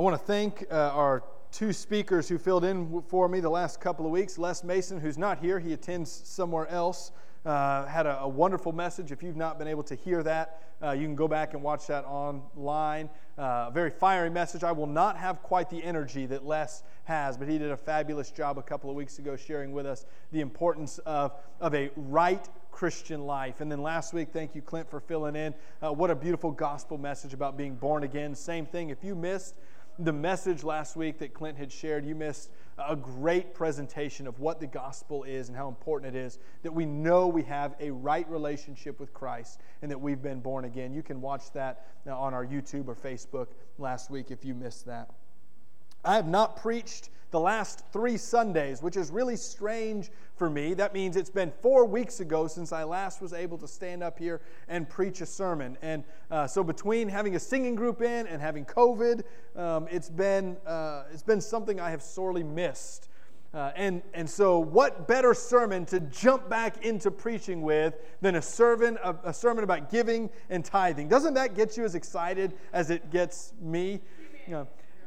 I want to thank our two speakers who filled in for me the last couple of weeks. Les Mason, who's not here, he attends somewhere else, had a wonderful message. If you've not been able to hear that, you can go back and watch that online. A very fiery message. I will not have quite the energy that Les has, but he did a fabulous job a couple of weeks ago sharing with us the importance of a right Christian life. And then last week, thank you, Clint, for filling in. What a beautiful gospel message about being born again. Same thing. If you missed the message last week that Clint had shared, you missed a great presentation of what the gospel is and how important it is that we know we have a right relationship with Christ and that we've been born again. You can watch that on our YouTube or Facebook last week if you missed that. I have not preached the last 3 Sundays, which is really strange for me. That means it's been 4 weeks ago since I last was able to stand up here and preach a sermon. And so between having a singing group in and having COVID, it's been something I have sorely missed. And so what better sermon to jump back into preaching with than a sermon about giving and tithing? Doesn't that get you as excited as it gets me?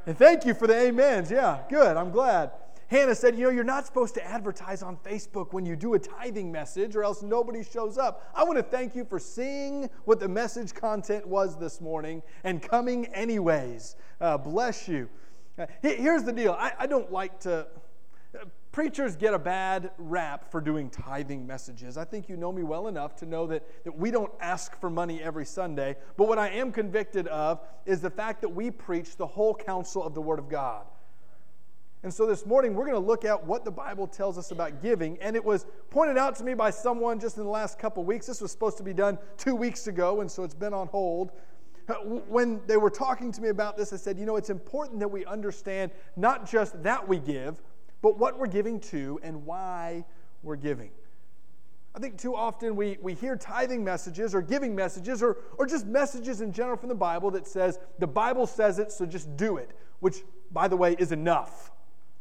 And thank you for the amens. Yeah, good. I'm glad. Hannah said, you're not supposed to advertise on Facebook when you do a tithing message or else nobody shows up. I want to thank you for seeing what the message content was this morning and coming anyways. Bless you. Here's the deal. I don't like to... Preachers get a bad rap for doing tithing messages. I think you know me well enough to know that we don't ask for money every Sunday. But what I am convicted of is the fact that we preach the whole counsel of the Word of God. And so this morning we're going to look at what the Bible tells us about giving. And it was pointed out to me by someone just in the last couple of weeks. This was supposed to be done 2 weeks ago, and so it's been on hold. When they were talking to me about this, I said, it's important that we understand not just that we give, but what we're giving to and why we're giving. I think too often we hear tithing messages or giving messages or just messages in general from the Bible that says, the Bible says it, so just do it, which, by the way, is enough,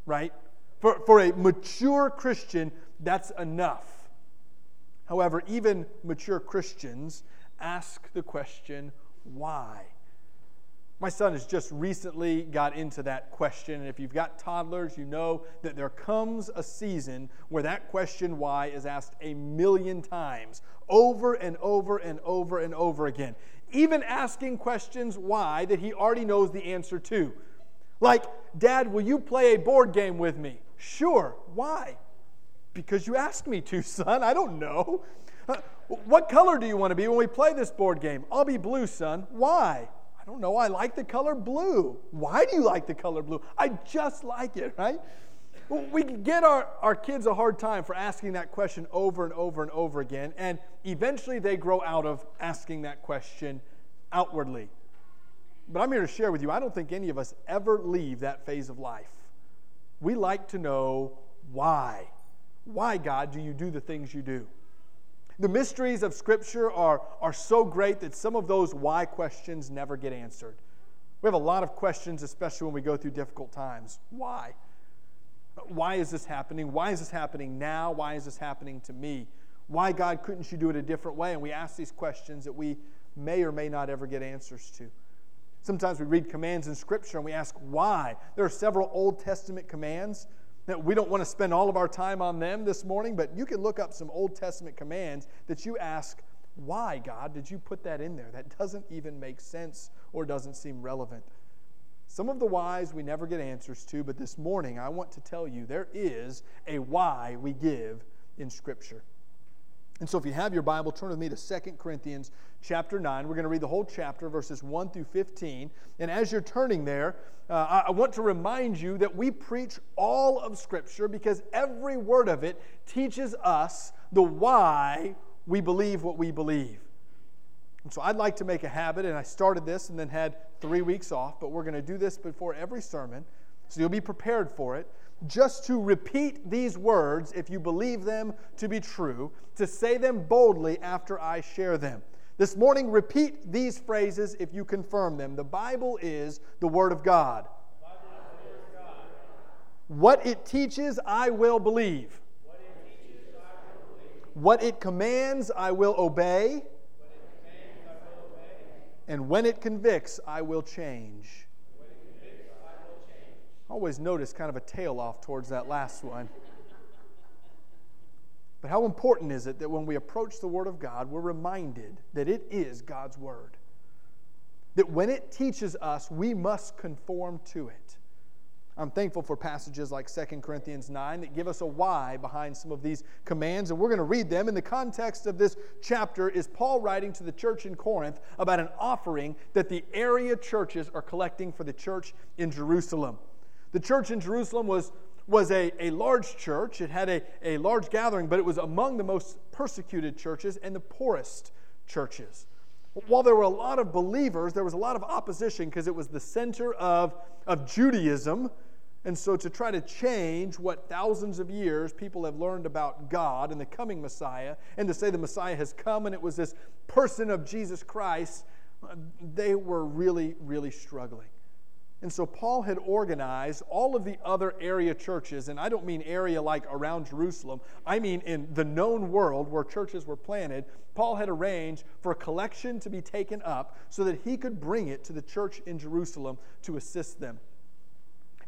right? For a mature Christian, that's enough. However, even mature Christians ask the question, why? My son has just recently got into that question, and if you've got toddlers, you know that there comes a season where that question why is asked a million times, over and over and over and over again. Even asking questions why that he already knows the answer to. Like, Dad, will you play a board game with me? Sure. Why? Because you asked me to, son. I don't know. What color do you want to be when we play this board game? I'll be blue, son. Why? I don't know. I like the color blue. Why do you like the color blue? I just like it, right? We get our kids a hard time for asking that question over and over and over again, and eventually they grow out of asking that question outwardly. But I'm here to share with you, I don't think any of us ever leave that phase of life. We like to know why. Why, God, do you do the things you do? The mysteries of Scripture are so great that some of those why questions never get answered. We have a lot of questions, especially when we go through difficult times. Why? Why is this happening? Why is this happening now? Why is this happening to me? Why, God, couldn't you do it a different way? And we ask these questions that we may or may not ever get answers to. Sometimes we read commands in Scripture and we ask why. There are several Old Testament commands. Now, we don't want to spend all of our time on them this morning, but you can look up some Old Testament commands that you ask, why, God, did you put that in there? That doesn't even make sense or doesn't seem relevant. Some of the whys we never get answers to, but this morning I want to tell you there is a why we give in Scripture. And so if you have your Bible, turn with me to 2 Corinthians chapter 9. We're going to read the whole chapter, verses 1 through 15. And as you're turning there, I want to remind you that we preach all of Scripture because every word of it teaches us the why we believe what we believe. And so I'd like to make a habit, and I started this and then had 3 weeks off, but we're going to do this before every sermon, so you'll be prepared for it. Just to repeat these words, if you believe them to be true, to say them boldly after I share them. This morning, repeat these phrases if you confirm them. The Bible is the Word of God. What it teaches, I will believe. What it commands, I will obey. And when it convicts, I will change. I always notice kind of a tail off towards that last one. But how important is it that when we approach the Word of God, we're reminded that it is God's Word. That when it teaches us, we must conform to it. I'm thankful for passages like 2 Corinthians 9 that give us a why behind some of these commands, and we're going to read them. In the context of this chapter is Paul writing to the church in Corinth about an offering that the area churches are collecting for the church in Jerusalem. The church in Jerusalem was a large church. It had a large gathering, but it was among the most persecuted churches and the poorest churches. While there were a lot of believers, there was a lot of opposition because it was the center of Judaism. And so to try to change what thousands of years people have learned about God and the coming Messiah, and to say the Messiah has come and it was this person of Jesus Christ, they were really, really struggling. And so Paul had organized all of the other area churches, and I don't mean area like around Jerusalem. I mean in the known world where churches were planted, Paul had arranged for a collection to be taken up so that he could bring it to the church in Jerusalem to assist them.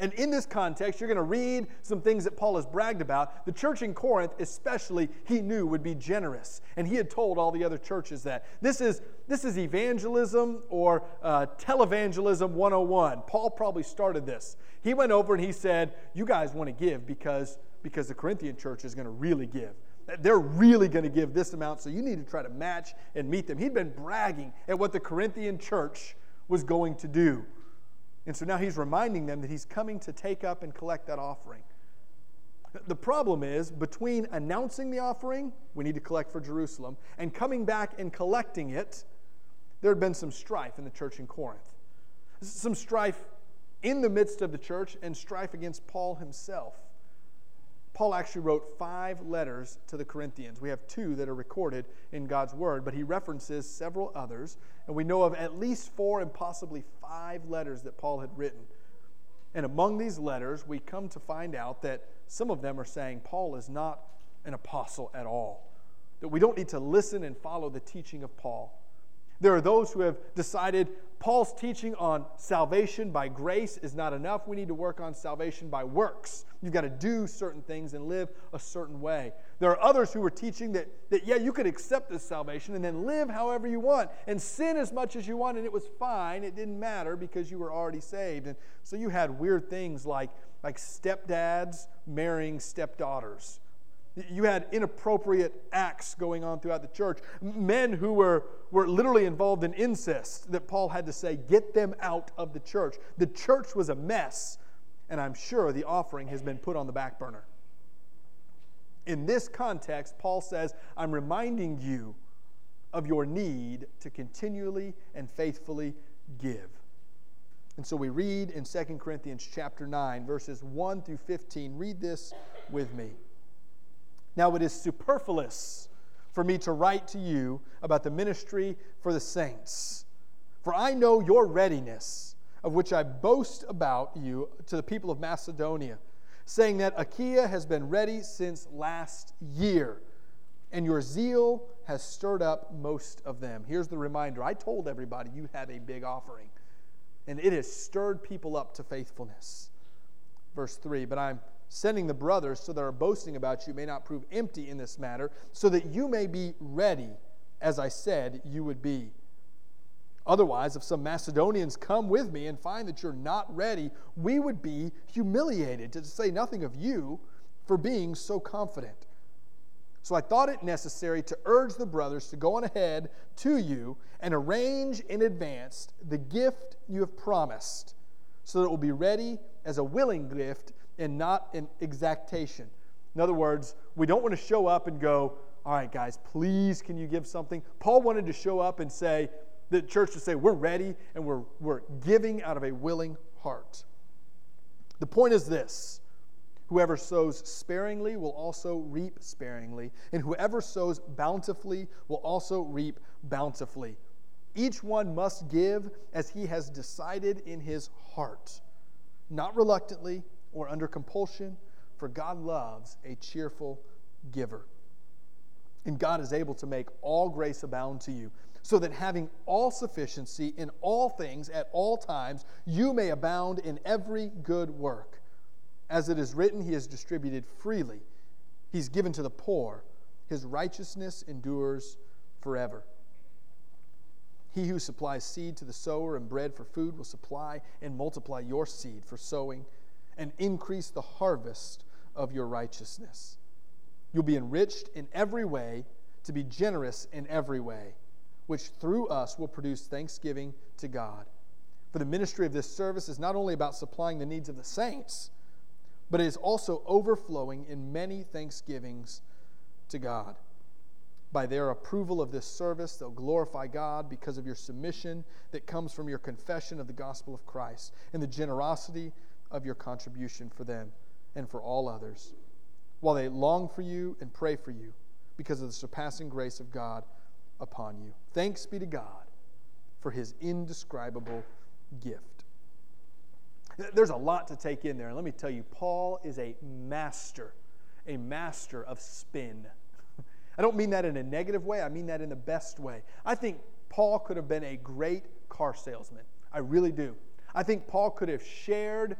And in this context, you're going to read some things that Paul has bragged about. The church in Corinth, especially, he knew would be generous. And he had told all the other churches that. This is evangelism or televangelism 101. Paul probably started this. He went over and he said, you guys want to give because the Corinthian church is going to really give. They're really going to give this amount, so you need to try to match and meet them. He'd been bragging at what the Corinthian church was going to do. And so now he's reminding them that he's coming to take up and collect that offering. The problem is, between announcing the offering, we need to collect for Jerusalem, and coming back and collecting it, there had been some strife in the church in Corinth. Some strife in the midst of the church and strife against Paul himself. Paul actually wrote 5 letters to the Corinthians. We have 2 that are recorded in God's Word, but he references several others. And we know of at least 4 and possibly 5 letters that Paul had written. And among these letters, we come to find out that some of them are saying Paul is not an apostle at all. That we don't need to listen and follow the teaching of Paul. There are those who have decided Paul's teaching on salvation by grace is not enough. We need to work on salvation by works. You've got to do certain things and live a certain way. There are others who are teaching that you could accept this salvation and then live however you want and sin as much as you want, and it was fine. It didn't matter because you were already saved. And so you had weird things like stepdads marrying stepdaughters. You had inappropriate acts going on throughout the church. Men who were literally involved in incest that Paul had to say, get them out of the church. The church was a mess, and I'm sure the offering has been put on the back burner. In this context, Paul says, I'm reminding you of your need to continually and faithfully give. And so we read in 2 Corinthians chapter 9, verses 1 through 15. Read this with me. Now it is superfluous for me to write to you about the ministry for the saints. For I know your readiness, of which I boast about you to the people of Macedonia, saying that Achaia has been ready since last year, and your zeal has stirred up most of them. Here's the reminder. I told everybody you had a big offering, and it has stirred people up to faithfulness. Verse 3, but I'm sending the brothers so that our boasting about you may not prove empty in this matter, so that you may be ready, as I said you would be. Otherwise, if some Macedonians come with me and find that you're not ready, we would be humiliated, to say nothing of you, for being so confident. So I thought it necessary to urge the brothers to go on ahead to you and arrange in advance the gift you have promised, so that it will be ready as a willing gift and not an exaction. In other words, we don't want to show up and go, all right, guys, please, can you give something? Paul wanted to show up and say, the church to say, we're ready and we're giving out of a willing heart. The point is this: whoever sows sparingly will also reap sparingly, and whoever sows bountifully will also reap bountifully. Each one must give as he has decided in his heart, not reluctantly or under compulsion, for God loves a cheerful giver. And God is able to make all grace abound to you, so that having all sufficiency in all things at all times, you may abound in every good work. As it is written, he has distributed freely. He's given to the poor. His righteousness endures forever. He who supplies seed to the sower and bread for food will supply and multiply your seed for sowing and increase the harvest of your righteousness. You'll be enriched in every way to be generous in every way, which through us will produce thanksgiving to God. For the ministry of this service is not only about supplying the needs of the saints, but it is also overflowing in many thanksgivings to God. By their approval of this service, they'll glorify God because of your submission that comes from your confession of the gospel of Christ and the generosity of your contribution for them and for all others, while they long for you and pray for you because of the surpassing grace of God upon you. Thanks be to God for his indescribable gift. There's a lot to take in there, and let me tell you, Paul is a master of spin. I don't mean that in a negative way. I mean that in the best way. I think Paul could have been a great car salesman. I really do. I think Paul could have shared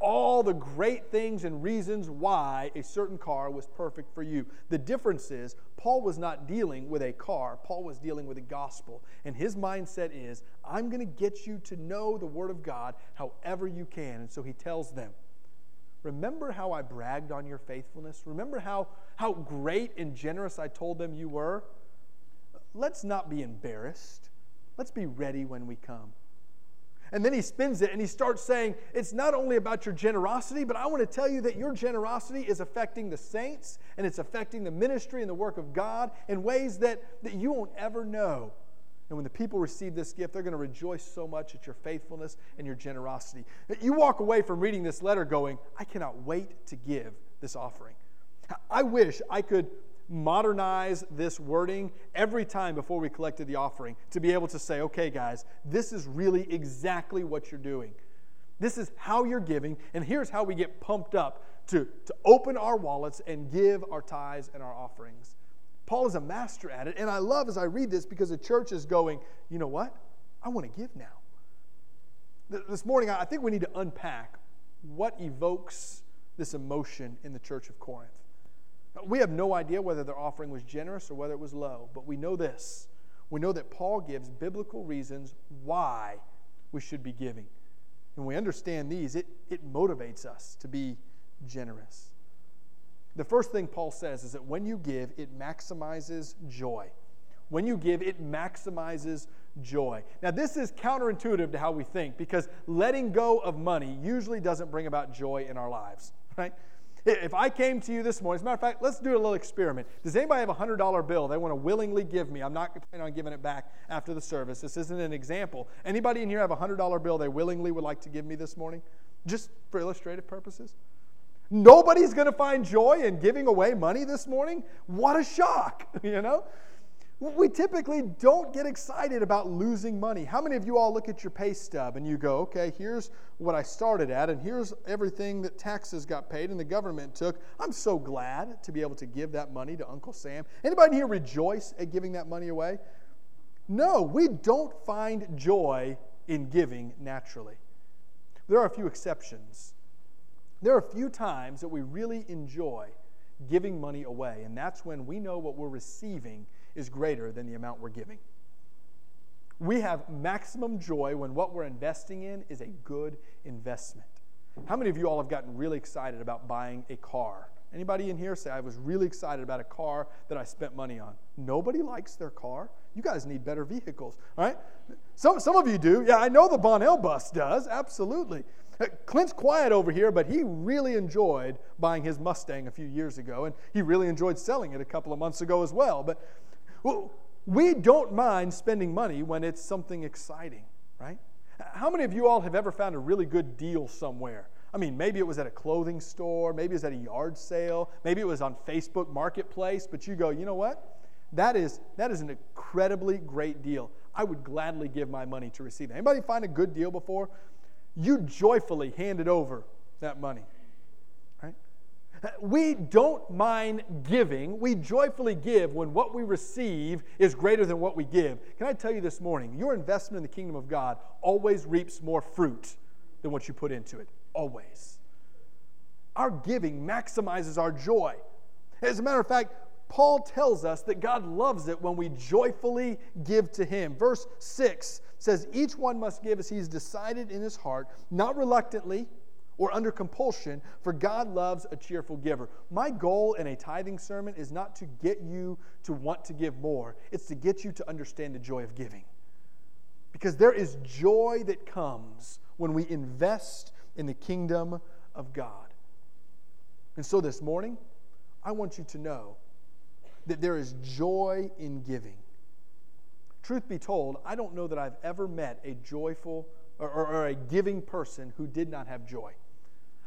all the great things and reasons why a certain car was perfect for you. The difference is Paul was not dealing with a car. Paul was dealing with the gospel. And his mindset is, I'm going to get you to know the Word of God however you can. And so he tells them, remember how I bragged on your faithfulness? Remember how great and generous I told them you were? Let's not be embarrassed. Let's be ready when we come. And then he spins it and he starts saying, it's not only about your generosity, but I want to tell you that your generosity is affecting the saints and it's affecting the ministry and the work of God in ways that you won't ever know. And when the people receive this gift, they're going to rejoice so much at your faithfulness and your generosity. You walk away from reading this letter going, I cannot wait to give this offering. I wish I could modernize this wording every time before we collected the offering to be able to say, okay, guys, this is really exactly what you're doing. This is how you're giving, and here's how we get pumped up to open our wallets and give our tithes and our offerings. Paul is a master at it, and I love as I read this because the church is going, you know what? I want to give now. This morning, I think we need to unpack what evokes this emotion in the church of Corinth. We have no idea whether their offering was generous or whether it was low, but we know this. We know that Paul gives biblical reasons why we should be giving. And we understand these. It motivates us to be generous. The first thing Paul says is that when you give, it maximizes joy. When you give, it maximizes joy. Now, this is counterintuitive to how we think because letting go of money usually doesn't bring about joy in our lives, right? If I came to you this morning, as a matter of fact, let's do a little experiment. Does anybody have a $100 bill they want to willingly give me? I'm not planning on giving it back after the service. This isn't an example. Anybody in here have a $100 bill they willingly would like to give me this morning? Just for illustrative purposes? Nobody's going to find joy in giving away money this morning? What a shock, you know? We typically don't get excited about losing money. How many of you all look at your pay stub and you go, okay, here's what I started at, and here's everything that taxes got paid and the government took. I'm so glad to be able to give that money to Uncle Sam. Anybody here rejoice at giving that money away? No, we don't find joy in giving naturally. There are a few exceptions. There are a few times that we really enjoy giving money away, and that's when we know what we're receiving is greater than the amount we're giving. We have maximum joy when what we're investing in is a good investment. How many of you all have gotten really excited about buying a car? Anybody in here say, I was really excited about a car that I spent money on? Nobody likes their car. You guys need better vehicles, all right? Some of you do. Yeah, I know the Bonnell bus does, absolutely. Clint's quiet over here, but he really enjoyed buying his Mustang a few years ago, and he really enjoyed selling it a couple of months ago as well. But we don't mind spending money when it's something exciting, right? How many of you all have ever found a really good deal somewhere? I mean, maybe it was at a clothing store, maybe it was at a yard sale, maybe it was on Facebook Marketplace, but you go, you know what? That is an incredibly great deal. I would gladly give my money to receive that. Anybody find a good deal before? You joyfully handed over that money, right? We don't mind giving. We joyfully give when what we receive is greater than what we give. Can I tell you this morning, your investment in the kingdom of God always reaps more fruit than what you put into it. Always. Our giving maximizes our joy. As a matter of fact, Paul tells us that God loves it when we joyfully give to him. Verse 6 says, each one must give as he's decided in his heart, not reluctantly or under compulsion, for God loves a cheerful giver. My goal in a tithing sermon is not to get you to want to give more. It's to get you to understand the joy of giving. Because there is joy that comes when we invest in the kingdom of God. And so this morning, I want you to know that there is joy in giving. Truth be told, I don't know that I've ever met a joyful or a giving person who did not have joy.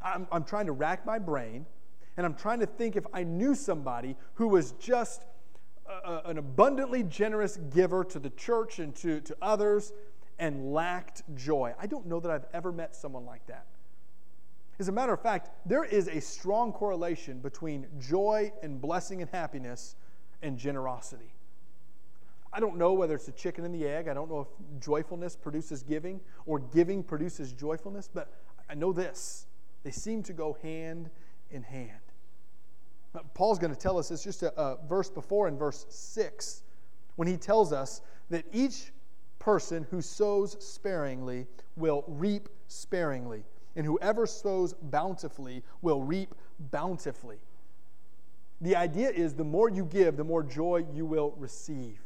I'm trying to rack my brain, and I'm trying to think if I knew somebody who was just an abundantly generous giver to the church and to others and lacked joy. I don't know that I've ever met someone like that. As a matter of fact, there is a strong correlation between joy and blessing and happiness and generosity. I don't know whether it's the chicken and the egg. I don't know if joyfulness produces giving or giving produces joyfulness, but I know this. They seem to go hand in hand. Paul's going to tell us this just a verse before in verse 6 when he tells us that each person who sows sparingly will reap sparingly, and whoever sows bountifully will reap bountifully. The idea is the more you give, the more joy you will receive.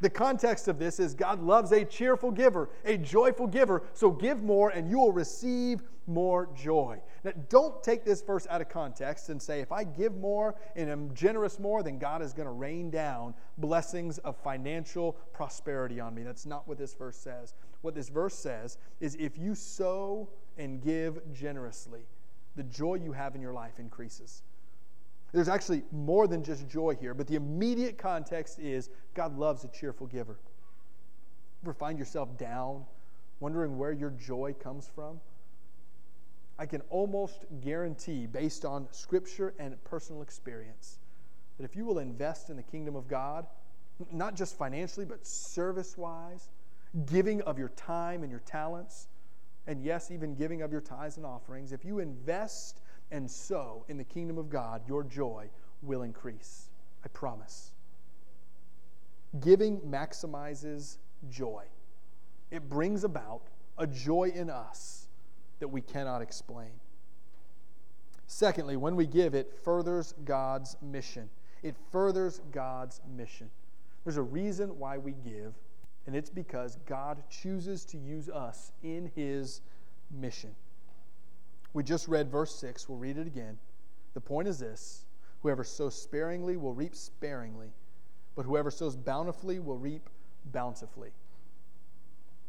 The context of this is God loves a cheerful giver, a joyful giver, so give more and you will receive more joy. Now, don't take this verse out of context and say, if I give more and am generous more, then God is going to rain down blessings of financial prosperity on me. That's not what this verse says. What this verse says is if you sow and give generously, the joy you have in your life increases. There's actually more than just joy here, but the immediate context is God loves a cheerful giver. Ever find yourself down, wondering where your joy comes from? I can almost guarantee, based on Scripture and personal experience, that if you will invest in the kingdom of God, not just financially, but service-wise, giving of your time and your talents, and yes, even giving of your tithes and offerings, if you invest and sow in the kingdom of God, your joy will increase. I promise. Giving maximizes joy. It brings about a joy in us that we cannot explain. Secondly, when we give, it furthers God's mission. It furthers God's mission. There's a reason why we give, and it's because God chooses to use us in his mission. We just read verse 6. We'll read it again. The point is this. Whoever sows sparingly will reap sparingly, but whoever sows bountifully will reap bountifully.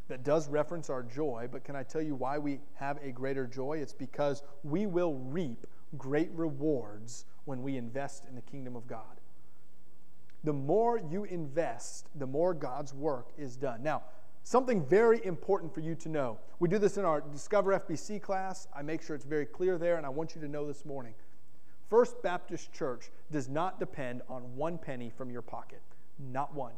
That does reference our joy, but can I tell you why we have a greater joy? It's because we will reap great rewards when we invest in the kingdom of God. The more you invest, the more God's work is done. Now, something very important for you to know. We do this in our Discover FBC class. I make sure it's very clear there, and I want you to know this morning. First Baptist Church does not depend on one penny from your pocket. Not one.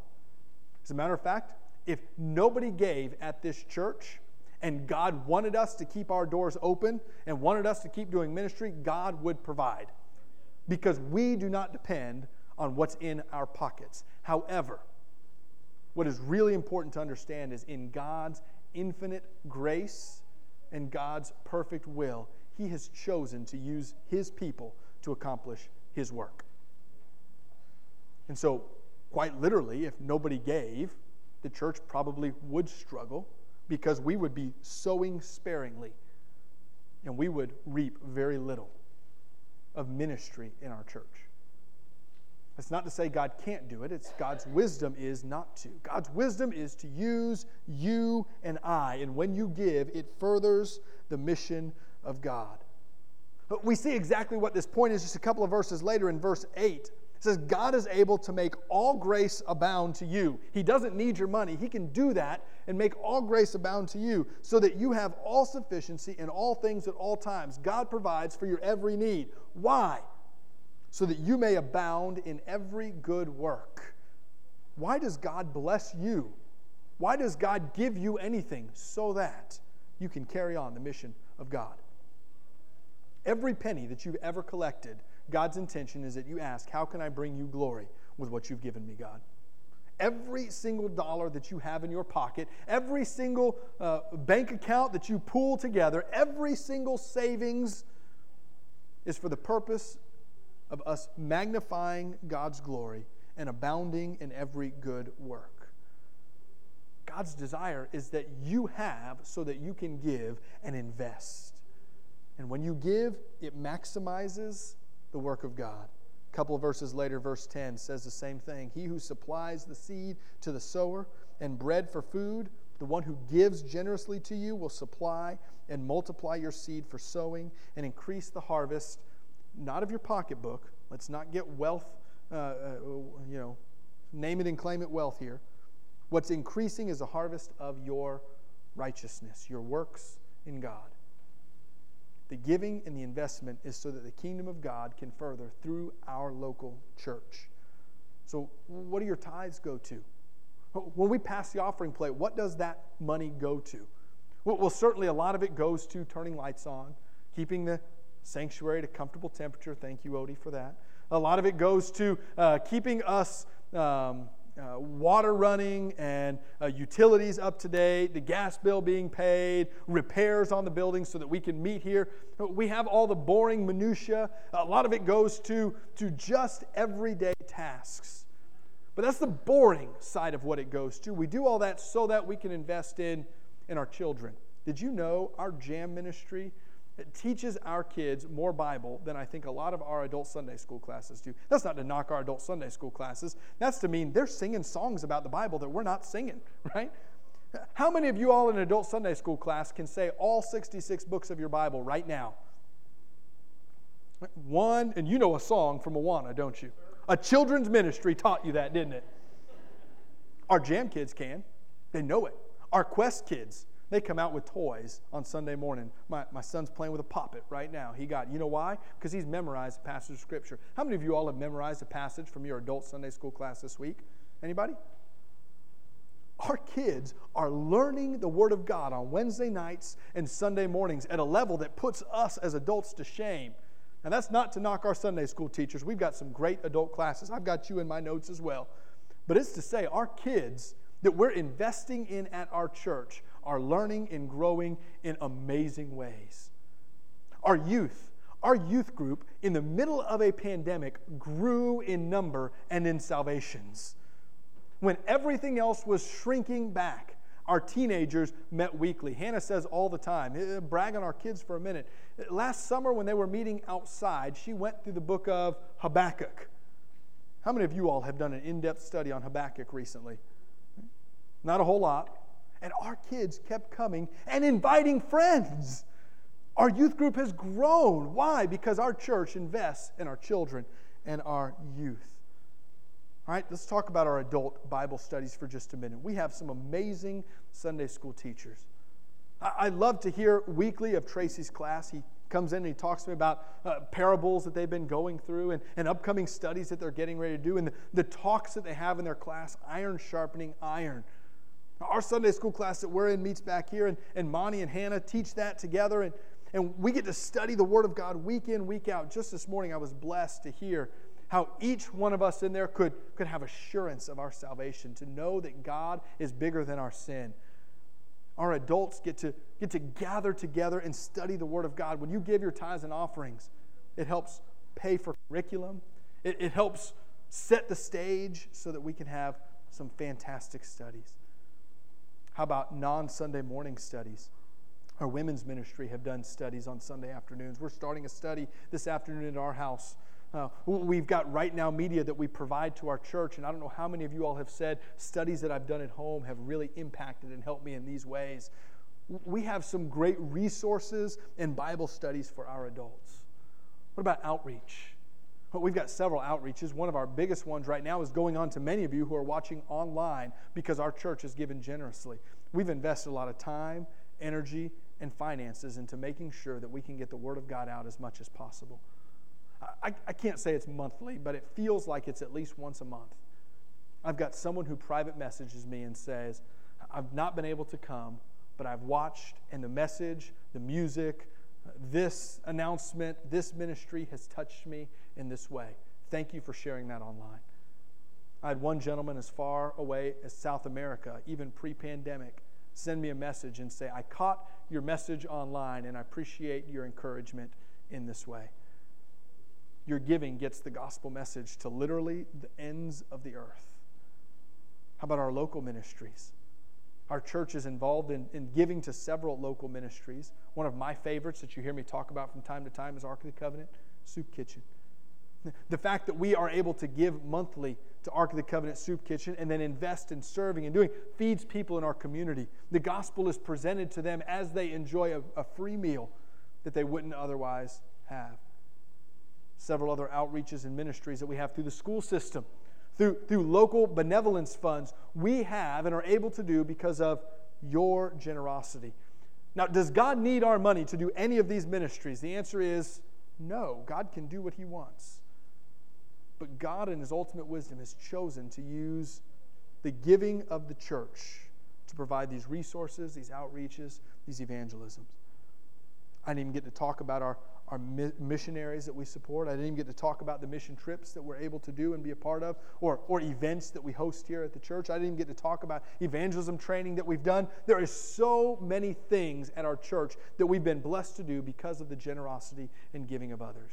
As a matter of fact, if nobody gave at this church and God wanted us to keep our doors open and wanted us to keep doing ministry, God would provide. Because we do not depend on what's in our pockets. However, what is really important to understand is in God's infinite grace and God's perfect will, he has chosen to use his people to accomplish his work. And so, quite literally, if nobody gave, the church probably would struggle because we would be sowing sparingly and we would reap very little of ministry in our church. It's not to say God can't do it. It's God's wisdom is not to. God's wisdom is to use you and I. And when you give, it furthers the mission of God. But we see exactly what this point is just a couple of verses later in verse 8. It says, God is able to make all grace abound to you. He doesn't need your money. He can do that and make all grace abound to you so that you have all sufficiency in all things at all times. God provides for your every need. Why? so that you may abound in every good work. Why does God bless you? Why does God give you anything? So that you can carry on the mission of God. Every penny that you've ever collected, God's intention is that you ask, how can I bring you glory with what you've given me, God? Every single dollar that you have in your pocket, every single bank account that you pool together, every single savings is for the purpose of us magnifying God's glory and abounding in every good work. God's desire is that you have so that you can give and invest. And when you give, it maximizes the work of God. A couple of verses later, verse 10 says the same thing. He who supplies the seed to the sower and bread for food, the one who gives generously to you will supply and multiply your seed for sowing and increase the harvest, not of your pocketbook. Let's not get wealth, name it and claim it wealth here. What's increasing is a harvest of your righteousness, your works in God. The giving and the investment is so that the kingdom of God can further through our local church. So what do your tithes go to? When we pass the offering plate, what does that money go to? Well, certainly a lot of it goes to turning lights on, keeping the sanctuary at a comfortable temperature. Thank you, Odie, for that. A lot of it goes to keeping us water running and utilities up to date, the gas bill being paid, repairs on the building so that we can meet here. We have all the boring minutia. A lot of it goes to just everyday tasks. But that's the boring side of what it goes to. We do all that so that we can invest in our children. Did you know our JAM ministry teaches our kids more Bible than I think a lot of our adult Sunday school classes do? That's not to knock our adult Sunday school classes. That's to mean they're singing songs about the Bible that we're not singing, right? How many of you all in an adult Sunday school class can say all 66 books of your Bible right now? One, and you know a song from Awana, don't you? A children's ministry taught you that, didn't it? Our JAM kids can. They know it. Our Quest kids, they come out with toys on Sunday morning. My son's playing with a poppet right now. He got, you know why? Because he's memorized a passage of Scripture. How many of you all have memorized a passage from your adult Sunday school class this week? Anybody? Our kids are learning the Word of God on Wednesday nights and Sunday mornings at a level that puts us as adults to shame. And that's not to knock our Sunday school teachers. We've got some great adult classes. I've got you in my notes as well. But it's to say our kids that we're investing in at our church are learning and growing in amazing ways. Our youth group, in the middle of a pandemic, grew in number and in salvations. When everything else was shrinking back, our teenagers met weekly. Hannah says all the time, brag on our kids for a minute. Last summer when they were meeting outside, she went through the book of Habakkuk. How many of you all have done an in-depth study on Habakkuk recently? Not a whole lot. And our kids kept coming and inviting friends. Our youth group has grown. Why? Because our church invests in our children and our youth. All right, let's talk about our adult Bible studies for just a minute. We have some amazing Sunday school teachers. I love to hear weekly of Tracy's class. He comes in and he talks to me about parables that they've been going through and upcoming studies that they're getting ready to do and the talks that they have in their class, iron sharpening iron. Our Sunday school class that we're in meets back here, and Monty and Hannah teach that together, and we get to study the Word of God week in, week out. Just this morning I was blessed to hear how each one of us in there could have assurance of our salvation, to know that God is bigger than our sin. Our adults get to gather together and study the Word of God. When you give your tithes and offerings, it helps pay for curriculum. It helps set the stage so that we can have some fantastic studies. How about non-Sunday morning studies? Our women's ministry have done studies on Sunday afternoons. We're starting a study this afternoon at our house. We've got Right Now Media that we provide to our church, and I don't know how many of you all have said studies that I've done at home have really impacted and helped me in these ways. We have some great resources and Bible studies for our adults. What about outreach? Well, we've got several outreaches. One of our biggest ones right now is going on to many of you who are watching online because our church has given generously. We've invested a lot of time, energy, and finances into making sure that we can get the Word of God out as much as possible. I can't say it's monthly, but it feels like it's at least once a month. I've got someone who private messages me and says, I've not been able to come, but I've watched, and the message, the music, this announcement, this ministry has touched me in this way. Thank you for sharing that online. I had one gentleman as far away as South America, even pre-pandemic, send me a message and say, I caught your message online, and I appreciate your encouragement in this way. Your giving gets the gospel message to literally the ends of the earth. How about our local ministries? Our church is involved in giving to several local ministries. One of my favorites that you hear me talk about from time to time is Ark of the Covenant Soup Kitchen. The fact that we are able to give monthly to Ark of the Covenant Soup Kitchen and then invest in serving and doing feeds people in our community. The gospel is presented to them as they enjoy a free meal that they wouldn't otherwise have. Several other outreaches and ministries that we have through the school system, through local benevolence funds, we have and are able to do because of your generosity. Now, does God need our money to do any of these ministries? The answer is no. God can do what He wants. But God, in His ultimate wisdom, has chosen to use the giving of the church to provide these resources, these outreaches, these evangelisms. I didn't even get to talk about our missionaries that we support. I didn't even get to talk about the mission trips that we're able to do and be a part of, or events that we host here at the church. I didn't even get to talk about evangelism training that we've done. There is so many things at our church that we've been blessed to do because of the generosity and giving of others.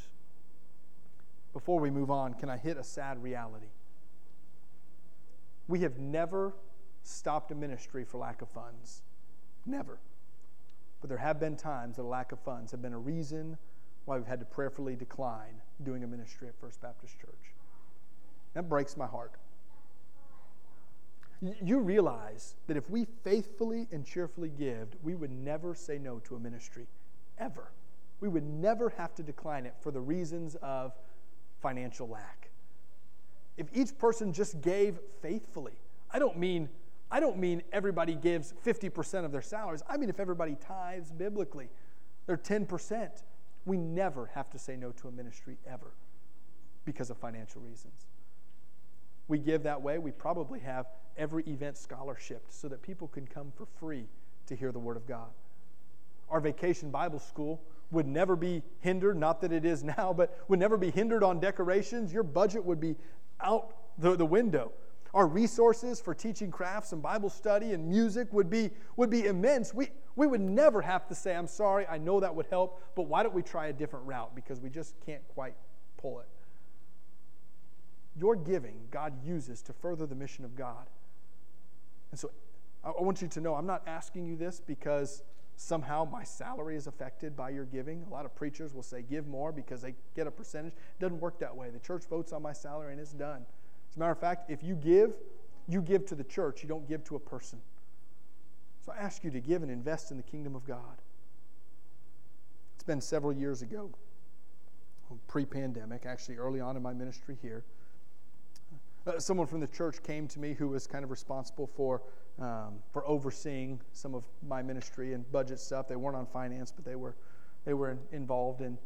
Before we move on, can I hit a sad reality? We have never stopped a ministry for lack of funds. Never. But there have been times that a lack of funds have been a reason why we've had to prayerfully decline doing a ministry at First Baptist Church. That breaks my heart. You realize that if we faithfully and cheerfully give, we would never say no to a ministry, ever. We would never have to decline it for the reasons of financial lack. If each person just gave faithfully, I don't mean everybody gives 50% of their salaries. I mean if everybody tithes biblically, they're 10%. We never have to say no to a ministry ever because of financial reasons. We give that way. We probably have every event scholarship so that people can come for free to hear the Word of God. Our Vacation Bible School would never be hindered, not that it is now, but would never be hindered on decorations. Your budget would be out the window. Our resources for teaching crafts and Bible study and music would be immense. We would never have to say, I'm sorry, I know that would help, but why don't we try a different route? Because we just can't quite pull it. Your giving, God uses to further the mission of God. And so I want you to know, I'm not asking you this because somehow my salary is affected by your giving. A lot of preachers will say, give more because they get a percentage. It doesn't work that way. The church votes on my salary and it's done. As a matter of fact, if you give to the church. You don't give to a person. So I ask you to give and invest in the kingdom of God. It's been several years ago, pre-pandemic, actually early on in my ministry here. Someone from the church came to me who was kind of responsible for overseeing some of my ministry and budget stuff. They weren't on finance, but they were involved in.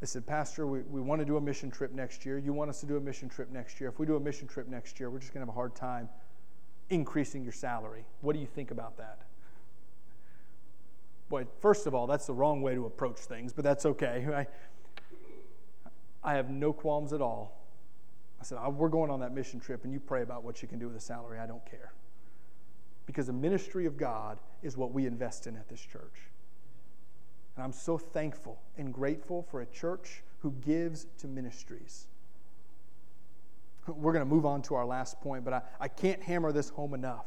They said, Pastor, we want to do a mission trip next year. You want us to do a mission trip next year. If we do a mission trip next year, we're just going to have a hard time increasing your salary. What do you think about that? Boy, first of all, that's the wrong way to approach things, but that's okay. Right? I have no qualms at all. I said, we're going on that mission trip, and you pray about what you can do with the salary. I don't care. Because the ministry of God is what we invest in at this church. And I'm so thankful and grateful for a church who gives to ministries. We're going to move on to our last point, but I can't hammer this home enough.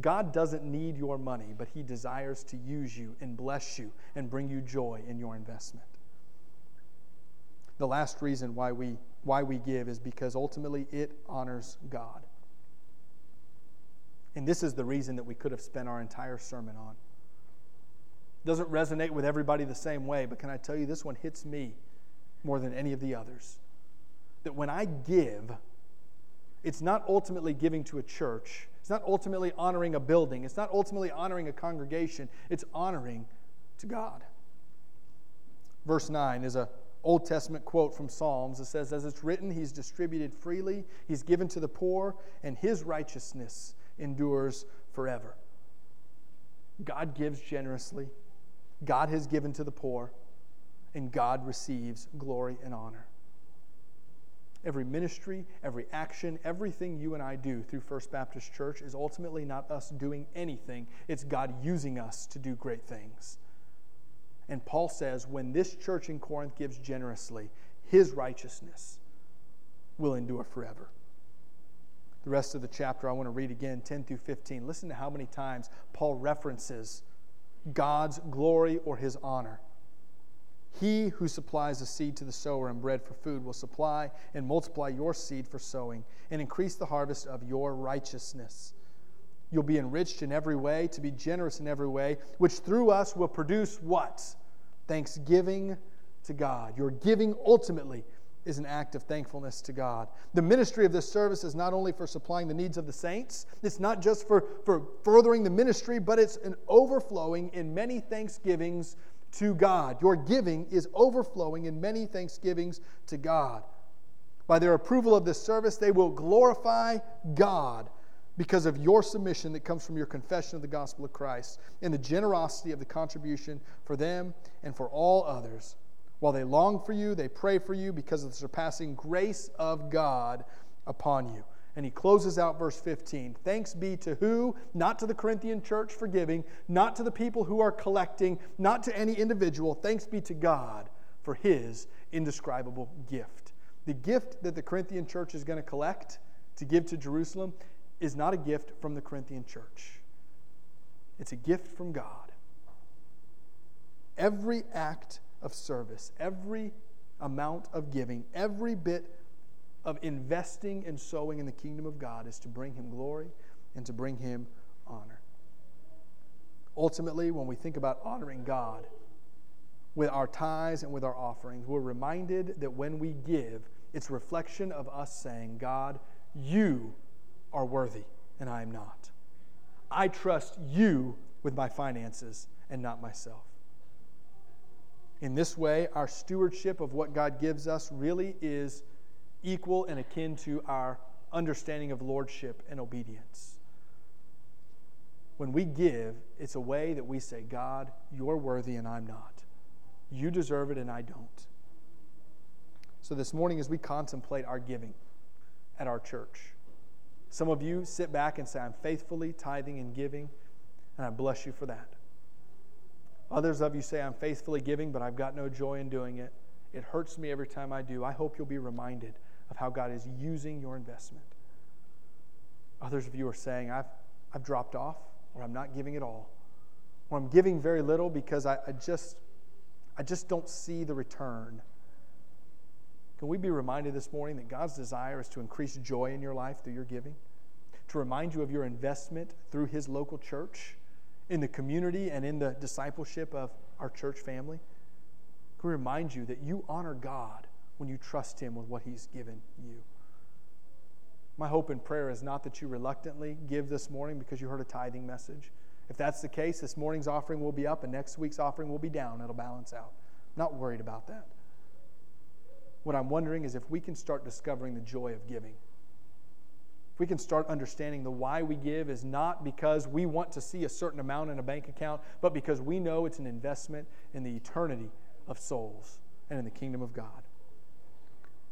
God doesn't need your money, but He desires to use you and bless you and bring you joy in your investment. The last reason why we give is because ultimately it honors God. And this is the reason that we could have spent our entire sermon on. Doesn't resonate with everybody the same way, but can I tell you, this one hits me more than any of the others. That when I give, it's not ultimately giving to a church. It's not ultimately honoring a building. It's not ultimately honoring a congregation. It's honoring to God. Verse 9 is a Old Testament quote from Psalms. It says, as it's written, he's distributed freely, he's given to the poor, and his righteousness endures forever. God gives generously. God has given to the poor, and God receives glory and honor. Every ministry, every action, everything you and I do through First Baptist Church is ultimately not us doing anything. It's God using us to do great things. And Paul says, when this church in Corinth gives generously, his righteousness will endure forever. The rest of the chapter I want to read again, 10 through 15. Listen to how many times Paul references God's glory or his honor. He who supplies a seed to the sower and bread for food will supply and multiply your seed for sowing and increase the harvest of your righteousness. You'll be enriched in every way, to be generous in every way, which through us will produce what? Thanksgiving to God. Your giving ultimately is an act of thankfulness to God. The ministry of this service is not only for supplying the needs of the saints, it's not just for furthering the ministry, but it's an overflowing in many thanksgivings to God. Your giving is overflowing in many thanksgivings to God. By their approval of this service, they will glorify God because of your submission that comes from your confession of the gospel of Christ and the generosity of the contribution for them and for all others. While they long for you, they pray for you because of the surpassing grace of God upon you. And he closes out verse 15. Thanks be to who? Not to the Corinthian church for giving, not to the people who are collecting, not to any individual. Thanks be to God for his indescribable gift. The gift that the Corinthian church is going to collect to give to Jerusalem is not a gift from the Corinthian church. It's a gift from God. Every act of service, every amount of giving, every bit of investing and sowing in the kingdom of God is to bring him glory and to bring him honor. Ultimately, when we think about honoring God with our tithes and with our offerings, we're reminded that when we give, it's a reflection of us saying, God, you are worthy and I am not. I trust you with my finances and not myself. In this way, our stewardship of what God gives us really is equal and akin to our understanding of lordship and obedience. When we give, it's a way that we say, God, you're worthy and I'm not. You deserve it and I don't. So this morning as we contemplate our giving at our church, some of you sit back and say, I'm faithfully tithing and giving, and I bless you for that. Others of you say, I'm faithfully giving, but I've got no joy in doing it. It hurts me every time I do. I hope you'll be reminded of how God is using your investment. Others of you are saying, I've dropped off, or I'm not giving at all, or I'm giving very little because I just don't see the return. Can we be reminded this morning that God's desire is to increase joy in your life through your giving, to remind you of your investment through his local church, in the community and in the discipleship of our church family? Can we remind you that you honor God when you trust him with what he's given you? My hope and prayer is not that you reluctantly give this morning because you heard a tithing message. If that's the case, this morning's offering will be up and next week's offering will be down. It'll balance out. I'm not worried about that. What I'm wondering is if we can start discovering the joy of giving. If we can start understanding the why we give is not because we want to see a certain amount in a bank account, but because we know it's an investment in the eternity of souls and in the kingdom of God.